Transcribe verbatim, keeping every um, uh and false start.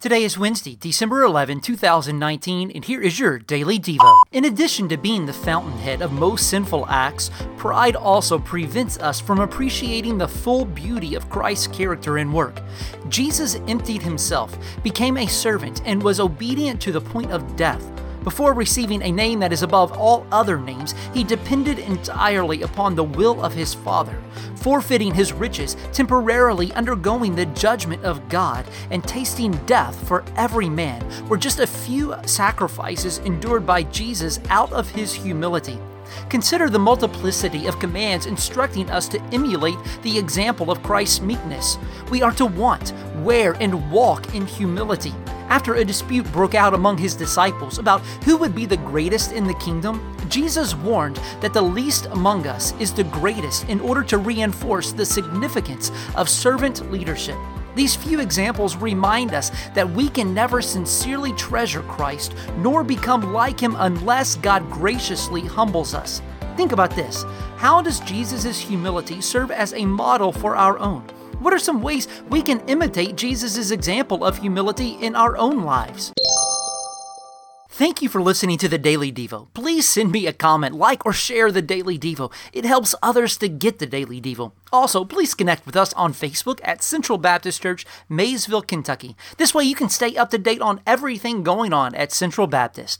Today is Wednesday, December eleventh, two thousand nineteen, and here is your Daily Devo. In addition to being the fountainhead of most sinful acts, pride also prevents us from appreciating the full beauty of Christ's character and work. Jesus emptied himself, became a servant, and was obedient to the point of death. Before receiving a name that is above all other names, he depended entirely upon the will of his Father, forfeiting his riches, temporarily undergoing the judgment of God, and tasting death for every man were just a few sacrifices endured by Jesus out of his humility. Consider the multiplicity of commands instructing us to emulate the example of Christ's meekness. We are to want, wear, and walk in humility. After a dispute broke out among his disciples about who would be the greatest in the kingdom, Jesus warned that the least among us is the greatest in order to reinforce the significance of servant leadership. These few examples remind us that we can never sincerely treasure Christ nor become like him unless God graciously humbles us. Think about this. How does Jesus' humility serve as a model for our own? What are some ways we can imitate Jesus' example of humility in our own lives? Thank you for listening to the Daily Devo. Please send me a comment, like, or share the Daily Devo. It helps others to get the Daily Devo. Also, please connect with us on Facebook at Central Baptist Church, Maysville, Kentucky. This way you can stay up to date on everything going on at Central Baptist.